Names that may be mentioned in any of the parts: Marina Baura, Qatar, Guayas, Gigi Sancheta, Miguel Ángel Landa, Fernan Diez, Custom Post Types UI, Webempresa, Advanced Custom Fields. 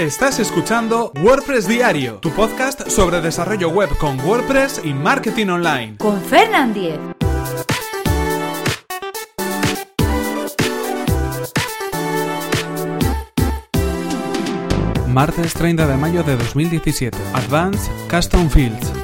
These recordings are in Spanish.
Estás escuchando WordPress Diario, tu podcast sobre desarrollo web con WordPress y marketing online. Con Fernan Diez. Martes 30 de mayo de 2017. Advanced Custom Fields.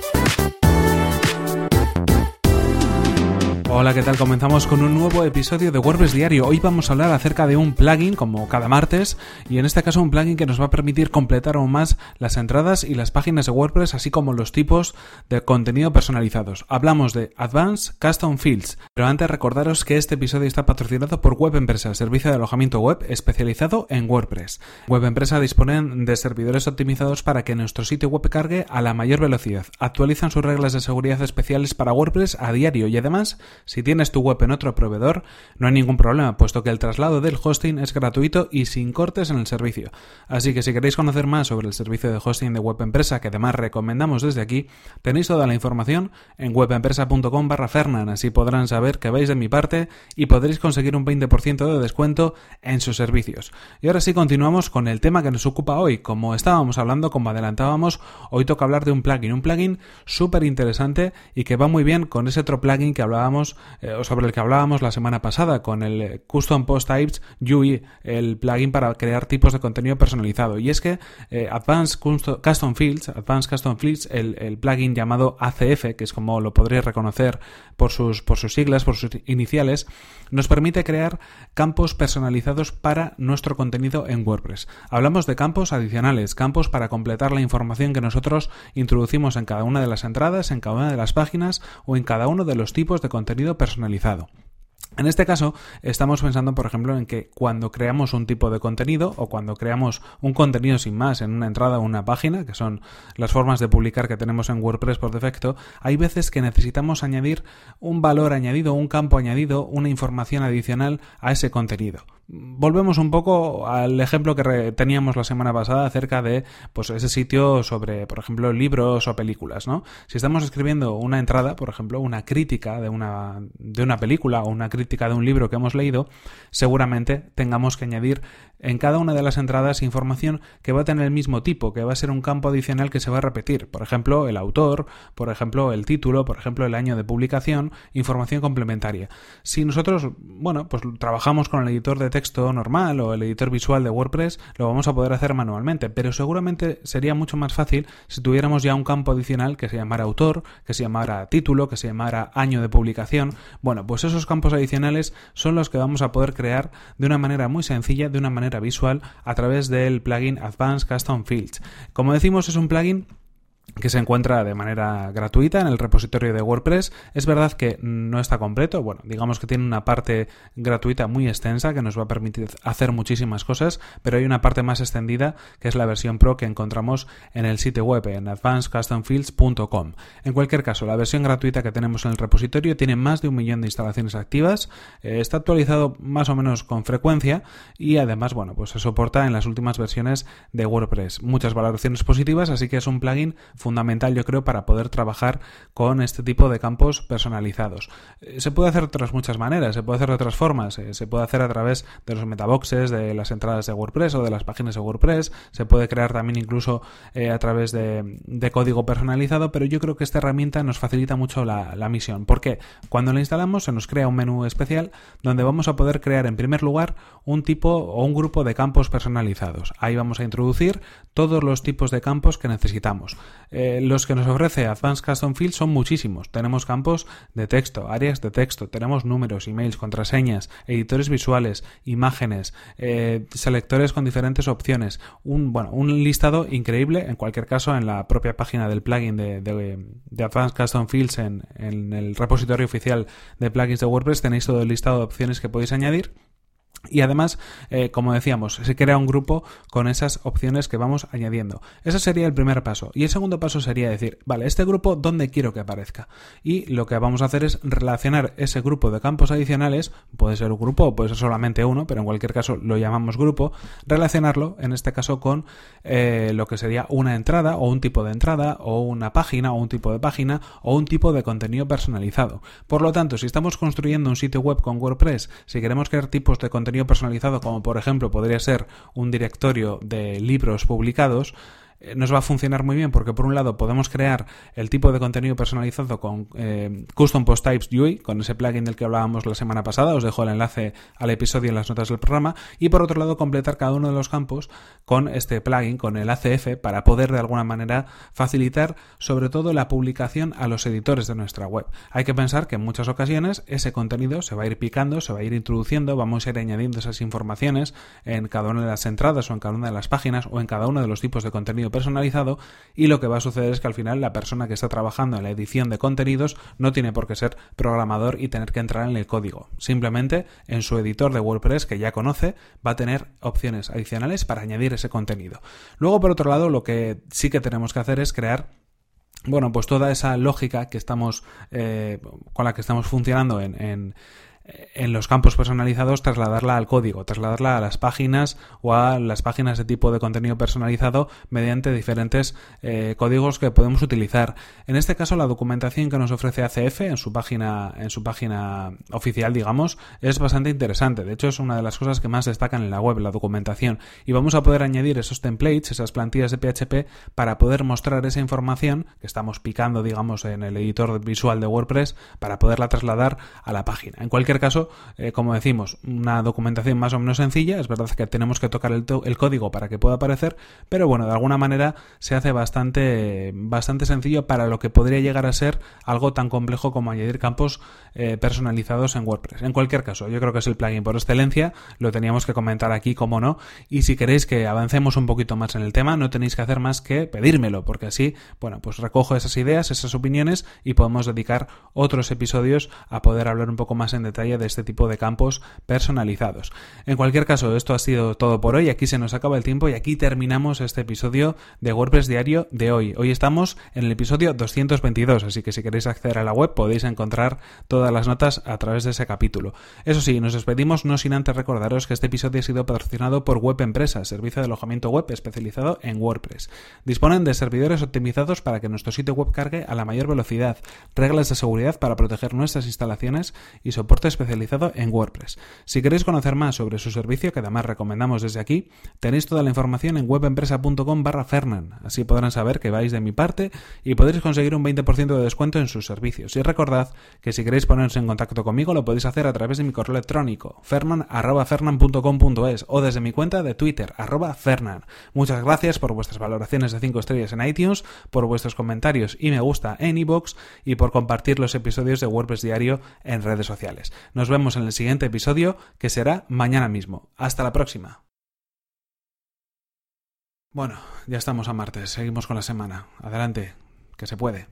Hola, ¿qué tal? Comenzamos con un nuevo episodio de WordPress Diario. Hoy vamos a hablar acerca de un plugin, como cada martes, y en este caso un plugin que nos va a permitir completar aún más las entradas y las páginas de WordPress, así como los tipos de contenido personalizados. Hablamos de Advanced Custom Fields, pero antes recordaros que este episodio está patrocinado por Webempresa, servicio de alojamiento web especializado en WordPress. Webempresa disponen de servidores optimizados para que nuestro sitio web cargue a la mayor velocidad. Actualizan sus reglas de seguridad especiales para WordPress a diario y además, si tienes tu web en otro proveedor, no hay ningún problema, puesto que el traslado del hosting es gratuito y sin cortes en el servicio. Así que si queréis conocer más sobre el servicio de hosting de Webempresa, que además recomendamos desde aquí, tenéis toda la información en webempresa.com/Fernan, así podrán saber que vais de mi parte y podréis conseguir un 20% de descuento en sus servicios. Y ahora sí, continuamos con el tema que nos ocupa hoy. Como estábamos hablando, como adelantábamos, hoy toca hablar de un plugin súper interesante y que va muy bien con ese otro plugin que hablábamos sobre el que hablábamos la semana pasada, con el Custom Post Types UI, el plugin para crear tipos de contenido personalizado. Y es que Advanced Custom Fields, el plugin llamado ACF, que es como lo podréis reconocer por sus siglas, por sus iniciales, nos permite crear campos personalizados para nuestro contenido en WordPress. Hablamos de campos adicionales, campos para completar la información que nosotros introducimos en cada una de las entradas, en cada una de las páginas o en cada uno de los tipos de contenido personalizado. En este caso, estamos pensando, por ejemplo, en que cuando creamos un tipo de contenido o cuando creamos un contenido sin más en una entrada o una página, que son las formas de publicar que tenemos en WordPress por defecto, hay veces que necesitamos añadir un valor añadido, un campo añadido, una información adicional a ese contenido. Volvemos un poco al ejemplo que teníamos la semana pasada acerca de ese sitio sobre, por ejemplo, libros o películas, ¿no? Si estamos escribiendo una entrada, por ejemplo, una crítica de una película o una crítica de un libro que hemos leído, seguramente tengamos que añadir en cada una de las entradas información que va a tener el mismo tipo, que va a ser un campo adicional que se va a repetir. Por ejemplo, el autor, por ejemplo, el título, por ejemplo, el año de publicación, información complementaria. Si nosotros, trabajamos con el editor de texto normal o el editor visual de WordPress, lo vamos a poder hacer manualmente, pero seguramente sería mucho más fácil si tuviéramos ya un campo adicional que se llamara autor, que se llamara título, que se llamara año de publicación. Bueno, pues esos campos adicionales son los que vamos a poder crear de una manera muy sencilla, de una manera visual, a través del plugin Advanced Custom Fields. Como decimos, es un plugin que se encuentra de manera gratuita en el repositorio de WordPress. Es verdad que no está completo, digamos que tiene una parte gratuita muy extensa que nos va a permitir hacer muchísimas cosas, pero hay una parte más extendida que es la versión Pro que encontramos en el sitio web, en advancedcustomfields.com. En cualquier caso, la versión gratuita que tenemos en el repositorio tiene más de 1 millón de instalaciones activas, está actualizado más o menos con frecuencia y además, se soporta en las últimas versiones de WordPress. Muchas valoraciones positivas, así que es un plugin fundamental, yo creo, para poder trabajar con este tipo de campos personalizados. Se puede hacer de otras muchas maneras, se puede hacer de otras formas, se puede hacer a través de los metaboxes, de las entradas de WordPress o de las páginas de WordPress, se puede crear también incluso a través de código personalizado, pero yo creo que esta herramienta nos facilita mucho la misión, porque cuando la instalamos se nos crea un menú especial donde vamos a poder crear en primer lugar un tipo o un grupo de campos personalizados. Ahí vamos a introducir todos los tipos de campos que necesitamos. Los que nos ofrece Advanced Custom Fields son muchísimos. Tenemos campos de texto, áreas de texto, tenemos números, emails, contraseñas, editores visuales, imágenes, selectores con diferentes opciones. Un listado increíble. En cualquier caso, en la propia página del plugin de Advanced Custom Fields, en el repositorio oficial de plugins de WordPress, tenéis todo el listado de opciones que podéis añadir. Y además, como decíamos, se crea un grupo con esas opciones que vamos añadiendo. Ese sería el primer paso. Y el segundo paso sería decir, vale, este grupo, ¿dónde quiero que aparezca? Y lo que vamos a hacer es relacionar ese grupo de campos adicionales, puede ser un grupo o puede ser solamente uno, pero en cualquier caso lo llamamos grupo, relacionarlo, en este caso, con lo que sería una entrada o un tipo de entrada o una página o un tipo de página o un tipo de contenido personalizado. Por lo tanto, si estamos construyendo un sitio web con WordPress, si queremos crear tipos de contenido contenido personalizado, como por ejemplo podría ser un directorio de libros publicados, nos va a funcionar muy bien porque, por un lado, podemos crear el tipo de contenido personalizado con Custom Post Types UI, con ese plugin del que hablábamos la semana pasada. Os dejo el enlace al episodio en las notas del programa. Y, por otro lado, completar cada uno de los campos con este plugin, con el ACF, para poder, de alguna manera, facilitar, sobre todo, la publicación a los editores de nuestra web. Hay que pensar que, en muchas ocasiones, ese contenido se va a ir picando, se va a ir introduciendo, vamos a ir añadiendo esas informaciones en cada una de las entradas o en cada una de las páginas o en cada uno de los tipos de contenido personalizado, y lo que va a suceder es que al final la persona que está trabajando en la edición de contenidos no tiene por qué ser programador y tener que entrar en el código. Simplemente en su editor de WordPress, que ya conoce, va a tener opciones adicionales para añadir ese contenido. Luego, por otro lado, lo que sí que tenemos que hacer es crear, bueno, pues toda esa lógica que estamos con la que estamos funcionando en los campos personalizados, trasladarla al código, trasladarla a las páginas o a las páginas de tipo de contenido personalizado mediante diferentes códigos que podemos utilizar. En este caso, la documentación que nos ofrece ACF en su página oficial, digamos, es bastante interesante. De hecho, es una de las cosas que más destacan en la web, la documentación. Y vamos a poder añadir esos templates, esas plantillas de PHP, para poder mostrar esa información que estamos picando, digamos, en el editor visual de WordPress, para poderla trasladar a la página. En cualquier caso, como decimos, una documentación más o menos sencilla. Es verdad que tenemos que tocar el código para que pueda aparecer, pero bueno, de alguna manera se hace bastante sencillo para lo que podría llegar a ser algo tan complejo como añadir campos personalizados en WordPress. En cualquier caso, yo creo que es el plugin por excelencia, lo teníamos que comentar aquí, como no, y si queréis que avancemos un poquito más en el tema, no tenéis que hacer más que pedírmelo, porque así, bueno, pues recojo esas ideas, esas opiniones, y podemos dedicar otros episodios a poder hablar un poco más en detalle de este tipo de campos personalizados. En cualquier caso, esto ha sido todo por hoy. Aquí se nos acaba el tiempo y aquí terminamos este episodio de WordPress Diario de hoy. Hoy estamos en el episodio 222, así que si queréis acceder a la web podéis encontrar todas las notas a través de ese capítulo. Eso sí, nos despedimos no sin antes recordaros que este episodio ha sido patrocinado por Webempresa, servicio de alojamiento web especializado en WordPress. Disponen de servidores optimizados para que nuestro sitio web cargue a la mayor velocidad, reglas de seguridad para proteger nuestras instalaciones y soporte especializado en WordPress. Si queréis conocer más sobre su servicio, que además recomendamos desde aquí, tenéis toda la información en webempresa.com/Fernan. Así podrán saber que vais de mi parte y podréis conseguir un 20% de descuento en sus servicios. Y recordad que si queréis poneros en contacto conmigo, lo podéis hacer a través de mi correo electrónico fernan@fernan.com.es o desde mi cuenta de Twitter @Fernan. Muchas gracias por vuestras valoraciones de 5 estrellas en iTunes, por vuestros comentarios y me gusta en iVoox y por compartir los episodios de WordPress Diario en redes sociales. Nos vemos en el siguiente episodio, que será mañana mismo. Hasta la próxima. Bueno, ya estamos a martes, seguimos con la semana. Adelante, que se puede.